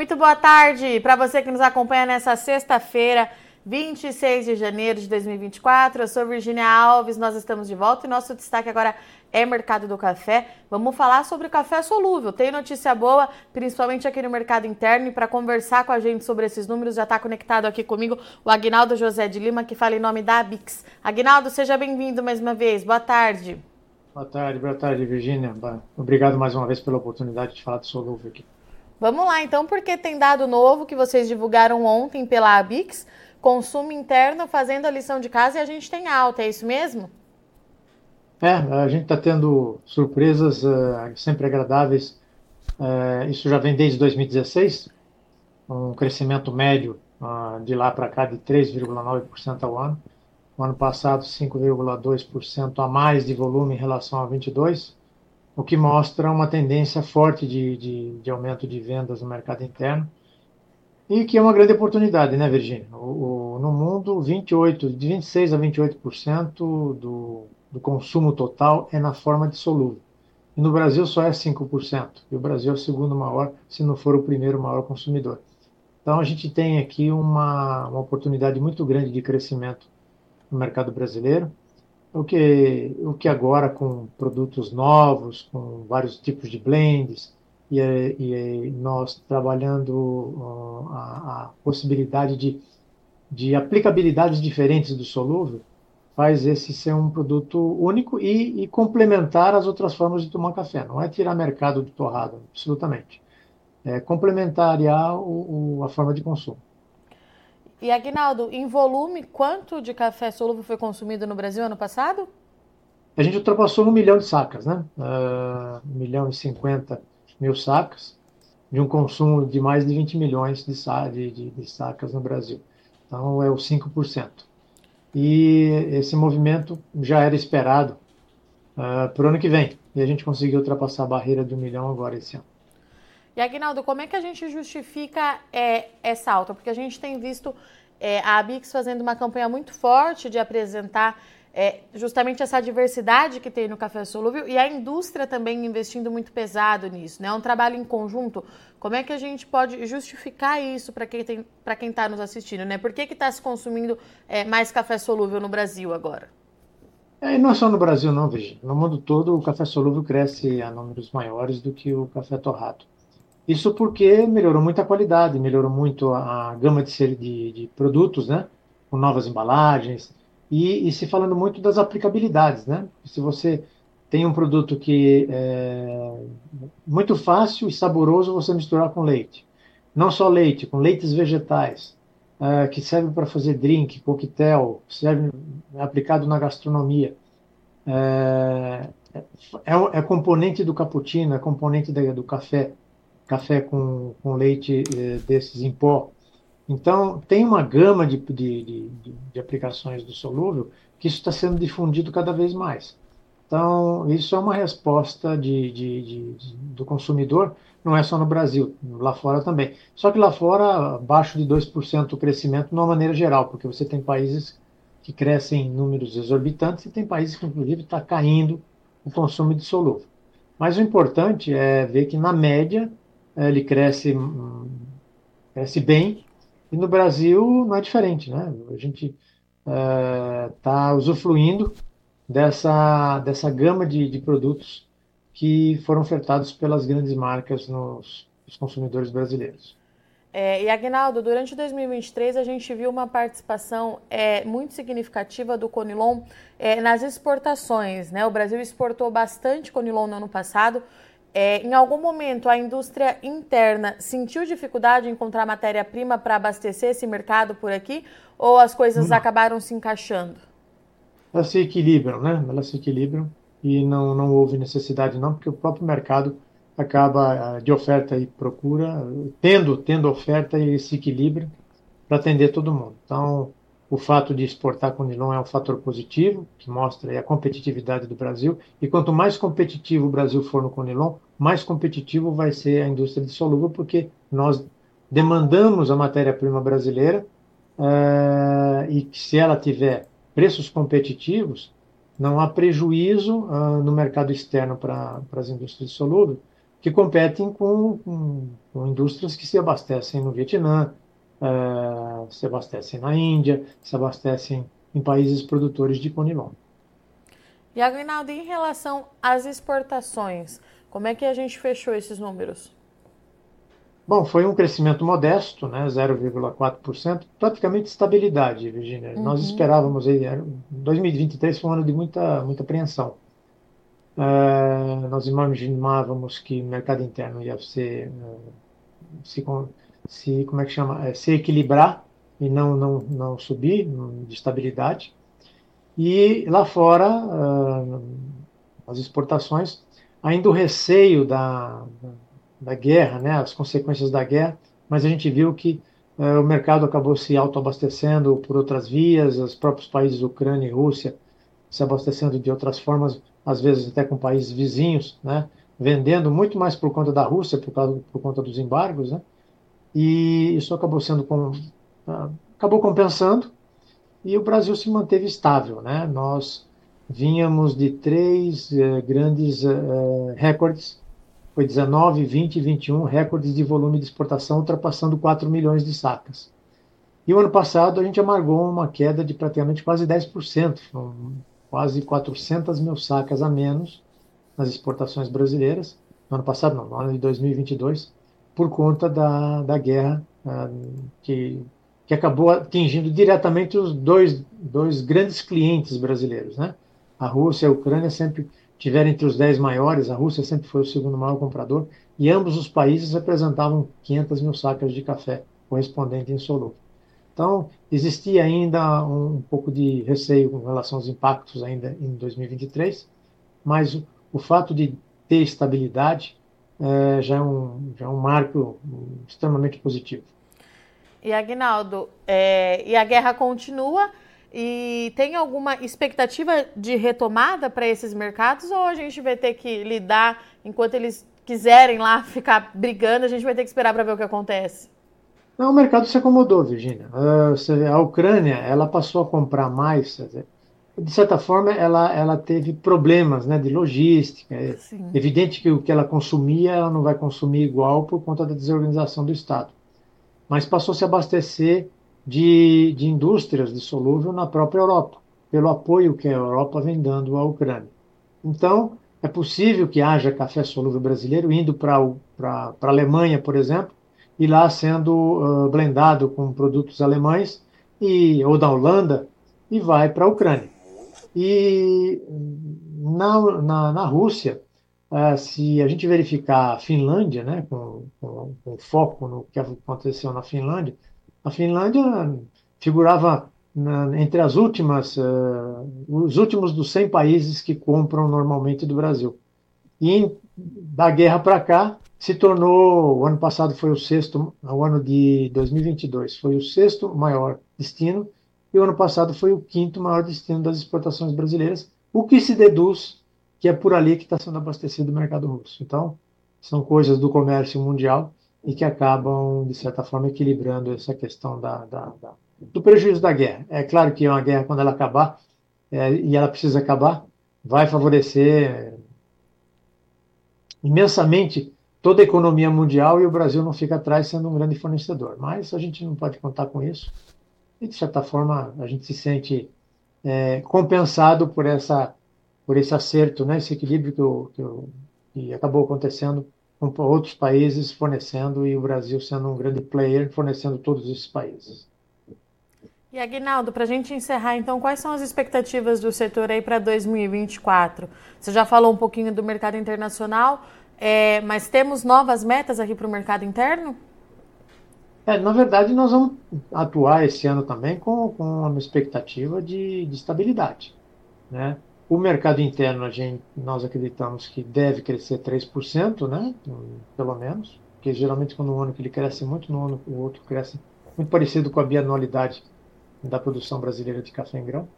Muito boa tarde para você que nos acompanha nessa sexta-feira, 26 de janeiro de 2024. Eu sou Virgínia Alves, nós estamos de volta e nosso destaque agora é mercado do café. Vamos falar sobre o café solúvel. Tem notícia boa, principalmente aqui no mercado interno, e para conversar com a gente sobre esses números já está conectado aqui comigo o Agnaldo José de Lima, que fala em nome da ABICS. Agnaldo, seja bem-vindo mais uma vez. Boa tarde. Boa tarde, Virgínia. Obrigado mais uma vez pela oportunidade de falar de solúvel aqui. Vamos lá, então, porque tem dado novo que vocês divulgaram ontem pela ABICS, consumo interno fazendo a lição de casa, e a gente tem alta, é isso mesmo? A gente está tendo surpresas sempre agradáveis. Isso já vem desde 2016, um crescimento médio de lá para cá de 3,9% ao ano. O ano passado, 5,2% a mais de volume em relação a 22, o que mostra uma tendência forte de aumento de vendas no mercado interno. E que é uma grande oportunidade, né, Virgínia? No mundo, 26% a 28% do consumo total é na forma de solúvel. E no Brasil só é 5%. E o Brasil é o segundo maior, se não for o primeiro maior consumidor. Então a gente tem aqui uma oportunidade muito grande de crescimento no mercado brasileiro. O que agora, com produtos novos, com vários tipos de blends, e nós trabalhando a possibilidade de aplicabilidades diferentes do solúvel, faz esse ser um produto único e complementar as outras formas de tomar café. Não é tirar mercado do torrado, absolutamente. É complementar a forma de consumo. E, Agnaldo, em volume, quanto de café solúvel foi consumido no Brasil ano passado? A gente ultrapassou 1 milhão de sacas, né? 1.050.000 sacas, de um consumo de mais de 20 milhões de sacas no Brasil. Então, é o 5%. E esse movimento já era esperado para o ano que vem. E a gente conseguiu ultrapassar a barreira de 1 milhão agora esse ano. E, Agnaldo, como é que a gente justifica essa alta? Porque a gente tem visto a ABICS fazendo uma campanha muito forte de apresentar justamente essa diversidade que tem no café solúvel, e a indústria também investindo muito pesado nisso, né? É um trabalho em conjunto. Como é que a gente pode justificar isso para quem está nos assistindo, né? Por que está se consumindo mais café solúvel no Brasil agora? Não é só no Brasil não, Virgínia. No mundo todo o café solúvel cresce a números maiores do que o café torrado. Isso porque melhorou muito a qualidade, melhorou muito a gama de produtos, né? Com novas embalagens. E se falando muito das aplicabilidades, né? Se você tem um produto que é muito fácil e saboroso você misturar com leite. Não só leite, com leites vegetais, que serve para fazer drink, coquetel, serve aplicado na gastronomia. É componente do cappuccino, é componente do café com leite desses em pó. Então, tem uma gama de aplicações do solúvel que isso está sendo difundido cada vez mais. Então, isso é uma resposta do consumidor, não é só no Brasil, lá fora também. Só que lá fora, abaixo de 2% o crescimento, de uma maneira geral, porque você tem países que crescem em números exorbitantes e tem países que, inclusive, está caindo o consumo de solúvel. Mas o importante é ver que, na média, ele cresce bem. E no Brasil não é diferente, né? A gente está usufruindo dessa gama de produtos que foram ofertados pelas grandes marcas nos consumidores brasileiros. E, Agnaldo, durante 2023 a gente viu uma participação muito significativa do Conilon nas exportações, né? O Brasil exportou bastante Conilon no ano passado. Em algum momento, a indústria interna sentiu dificuldade em encontrar matéria-prima para abastecer esse mercado por aqui? Ou as coisas acabaram se encaixando? Elas se equilibram, né? Elas se equilibram e não houve necessidade não, porque o próprio mercado acaba de oferta e procura, tendo oferta e se equilibra para atender todo mundo. Então, o fato de exportar Conilon é um fator positivo, que mostra a competitividade do Brasil. E quanto mais competitivo o Brasil for no Conilon, mais competitivo vai ser a indústria de solúvel, porque nós demandamos a matéria-prima brasileira e que se ela tiver preços competitivos, não há prejuízo no mercado externo para as indústrias de solúvel, que competem com indústrias que se abastecem no Vietnã, se abastecem na Índia, se abastecem em países produtores de Conilon. E, Agnaldo, em relação às exportações, como é que a gente fechou esses números? Bom, foi um crescimento modesto, né, 0,4%, praticamente estabilidade, Virgínia. Uhum. Nós esperávamos, 2023 foi um ano de muita apreensão. Nós imaginávamos que o mercado interno ia se equilibrar e não subir de estabilidade. E lá fora, as exportações, ainda o receio da guerra, né, as consequências da guerra, mas a gente viu que o mercado acabou se autoabastecendo por outras vias, os próprios países Ucrânia e Rússia se abastecendo de outras formas, às vezes até com países vizinhos, né, vendendo muito mais por conta da Rússia, por conta dos embargos, né, e isso acabou acabou compensando, e o Brasil se manteve estável, né, nós vínhamos de três grandes recordes. Foi 19, 20 e 21 recordes de volume de exportação, ultrapassando 4 milhões de sacas. E o ano passado a gente amargou uma queda de praticamente quase 10%, quase 400 mil sacas a menos nas exportações brasileiras, no ano passado não, no ano de 2022, por conta da guerra que acabou atingindo diretamente os dois grandes clientes brasileiros, né? A Rússia e a Ucrânia sempre tiveram entre os 10 maiores, a Rússia sempre foi o segundo maior comprador, e ambos os países representavam 500 mil sacas de café, correspondente insolúvel. Então, existia ainda um pouco de receio com relação aos impactos ainda em 2023, mas o fato de ter estabilidade já é um marco extremamente positivo. E, Agnaldo, e a guerra continua? E tem alguma expectativa de retomada para esses mercados, ou a gente vai ter que lidar, enquanto eles quiserem lá ficar brigando, a gente vai ter que esperar para ver o que acontece? Não, o mercado se acomodou, Virgínia. A Ucrânia, ela passou a comprar mais, de certa forma ela teve problemas, né, de logística. Sim. É evidente que o que ela consumia, ela não vai consumir igual por conta da desorganização do Estado. Mas passou a se abastecer de indústrias de solúvel na própria Europa, pelo apoio que a Europa vem dando à Ucrânia. Então, é possível que haja café solúvel brasileiro indo para a Alemanha, por exemplo, e lá sendo blendado com produtos alemães, ou da Holanda, e vai para a Ucrânia. E na Rússia, se a gente verificar a Finlândia, né, com foco no que aconteceu na Finlândia, a Finlândia figurava entre os últimos dos 100 países que compram normalmente do Brasil. E da guerra para cá, se tornou, o ano passado foi o sexto, o ano de 2022 foi o sexto maior destino, e o ano passado foi o quinto maior destino das exportações brasileiras, o que se deduz que é por ali que está sendo abastecido o mercado russo. Então, são coisas do comércio mundial, e que acabam, de certa forma, equilibrando essa questão do prejuízo da guerra. É claro que uma guerra, quando ela acabar, e ela precisa acabar, vai favorecer imensamente toda a economia mundial, e o Brasil não fica atrás sendo um grande fornecedor. Mas a gente não pode contar com isso, e, de certa forma, a gente se sente compensado por esse acerto, né, esse equilíbrio que acabou acontecendo, com outros países fornecendo e o Brasil sendo um grande player, fornecendo todos esses países. E, Agnaldo, para a gente encerrar, então, quais são as expectativas do setor aí para 2024? Você já falou um pouquinho do mercado internacional, mas temos novas metas aqui para o mercado interno? Na verdade, nós vamos atuar esse ano também com uma expectativa de estabilidade, né? O mercado interno, nós acreditamos que deve crescer 3%, né? Pelo menos, porque geralmente quando um ano que ele cresce muito, no ano o outro cresce muito, parecido com a bianualidade da produção brasileira de café em grão,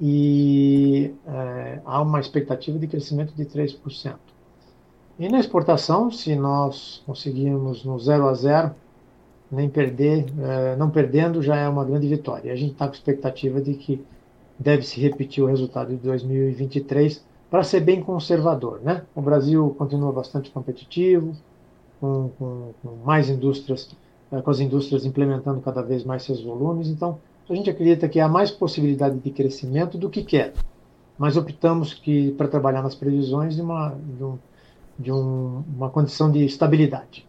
e há uma expectativa de crescimento de 3%. E na exportação, se nós conseguirmos no 0-0, não perdendo, já é uma grande vitória. A gente está com expectativa de que deve-se repetir o resultado de 2023, para ser bem conservador, né? O Brasil continua bastante competitivo, com mais indústrias, com as indústrias implementando cada vez mais seus volumes, então a gente acredita que há mais possibilidade de crescimento do que queda, mas optamos que para trabalhar nas previsões de uma condição de estabilidade.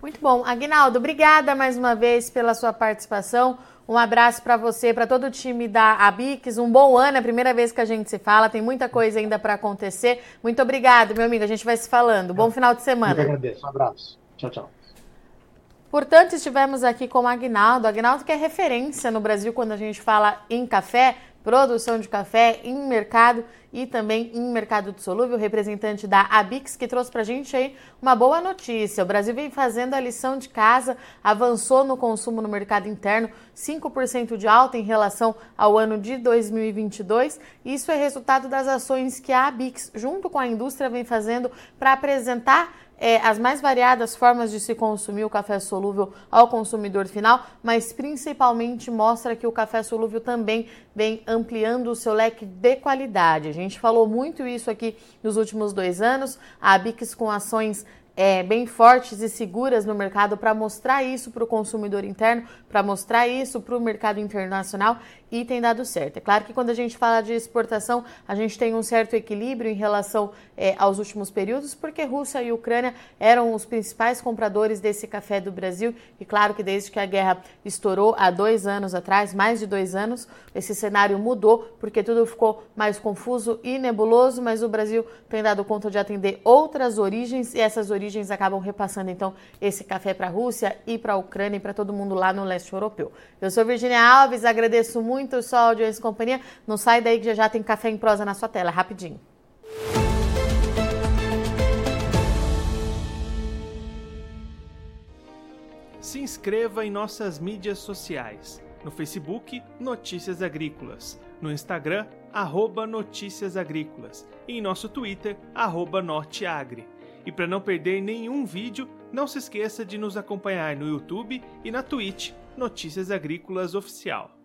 Muito bom. Agnaldo, obrigada mais uma vez pela sua participação. Um abraço para você, para todo o time da ABICS. Um bom ano, é a primeira vez que a gente se fala. Tem muita coisa ainda para acontecer. Muito obrigado, meu amigo. A gente vai se falando. Bom final de semana. Eu agradeço. Um abraço. Tchau, tchau. Portanto, estivemos aqui com o Agnaldo. Agnaldo que é referência no Brasil quando a gente fala em café, produção de café em mercado e também em mercado solúvel, representante da ABICS, que trouxe para a gente aí uma boa notícia. O Brasil vem fazendo a lição de casa, avançou no consumo no mercado interno, 5% de alta em relação ao ano de 2022. Isso é resultado das ações que a ABICS, junto com a indústria, vem fazendo para apresentar as mais variadas formas de se consumir o café solúvel ao consumidor final, mas principalmente mostra que o café solúvel também vem ampliando o seu leque de qualidade. A gente falou muito isso aqui nos últimos 2 anos, a ABICS com ações bem fortes e seguras no mercado para mostrar isso para o consumidor interno, para mostrar isso para o mercado internacional e tem dado certo. É claro que quando a gente fala de exportação, a gente tem um certo equilíbrio em relação aos últimos períodos, porque Rússia e Ucrânia eram os principais compradores desse café do Brasil e claro que desde que a guerra estourou há 2 anos atrás, mais de 2 anos, esse cenário mudou porque tudo ficou mais confuso e nebuloso, mas o Brasil tem dado conta de atender outras origens e essas origens acabam repassando então esse café para a Rússia e para a Ucrânia e para todo mundo lá no leste europeu. Eu sou Virgínia Alves, agradeço muito sua audiência e companhia. Não sai daí que já tem Café em Prosa na sua tela, rapidinho. Se inscreva em nossas mídias sociais. No Facebook, Notícias Agrícolas. No Instagram, @Notícias Agrícolas. E em nosso Twitter, @Norteagri. E para não perder nenhum vídeo, não se esqueça de nos acompanhar no YouTube e na Twitch, Notícias Agrícolas Oficial.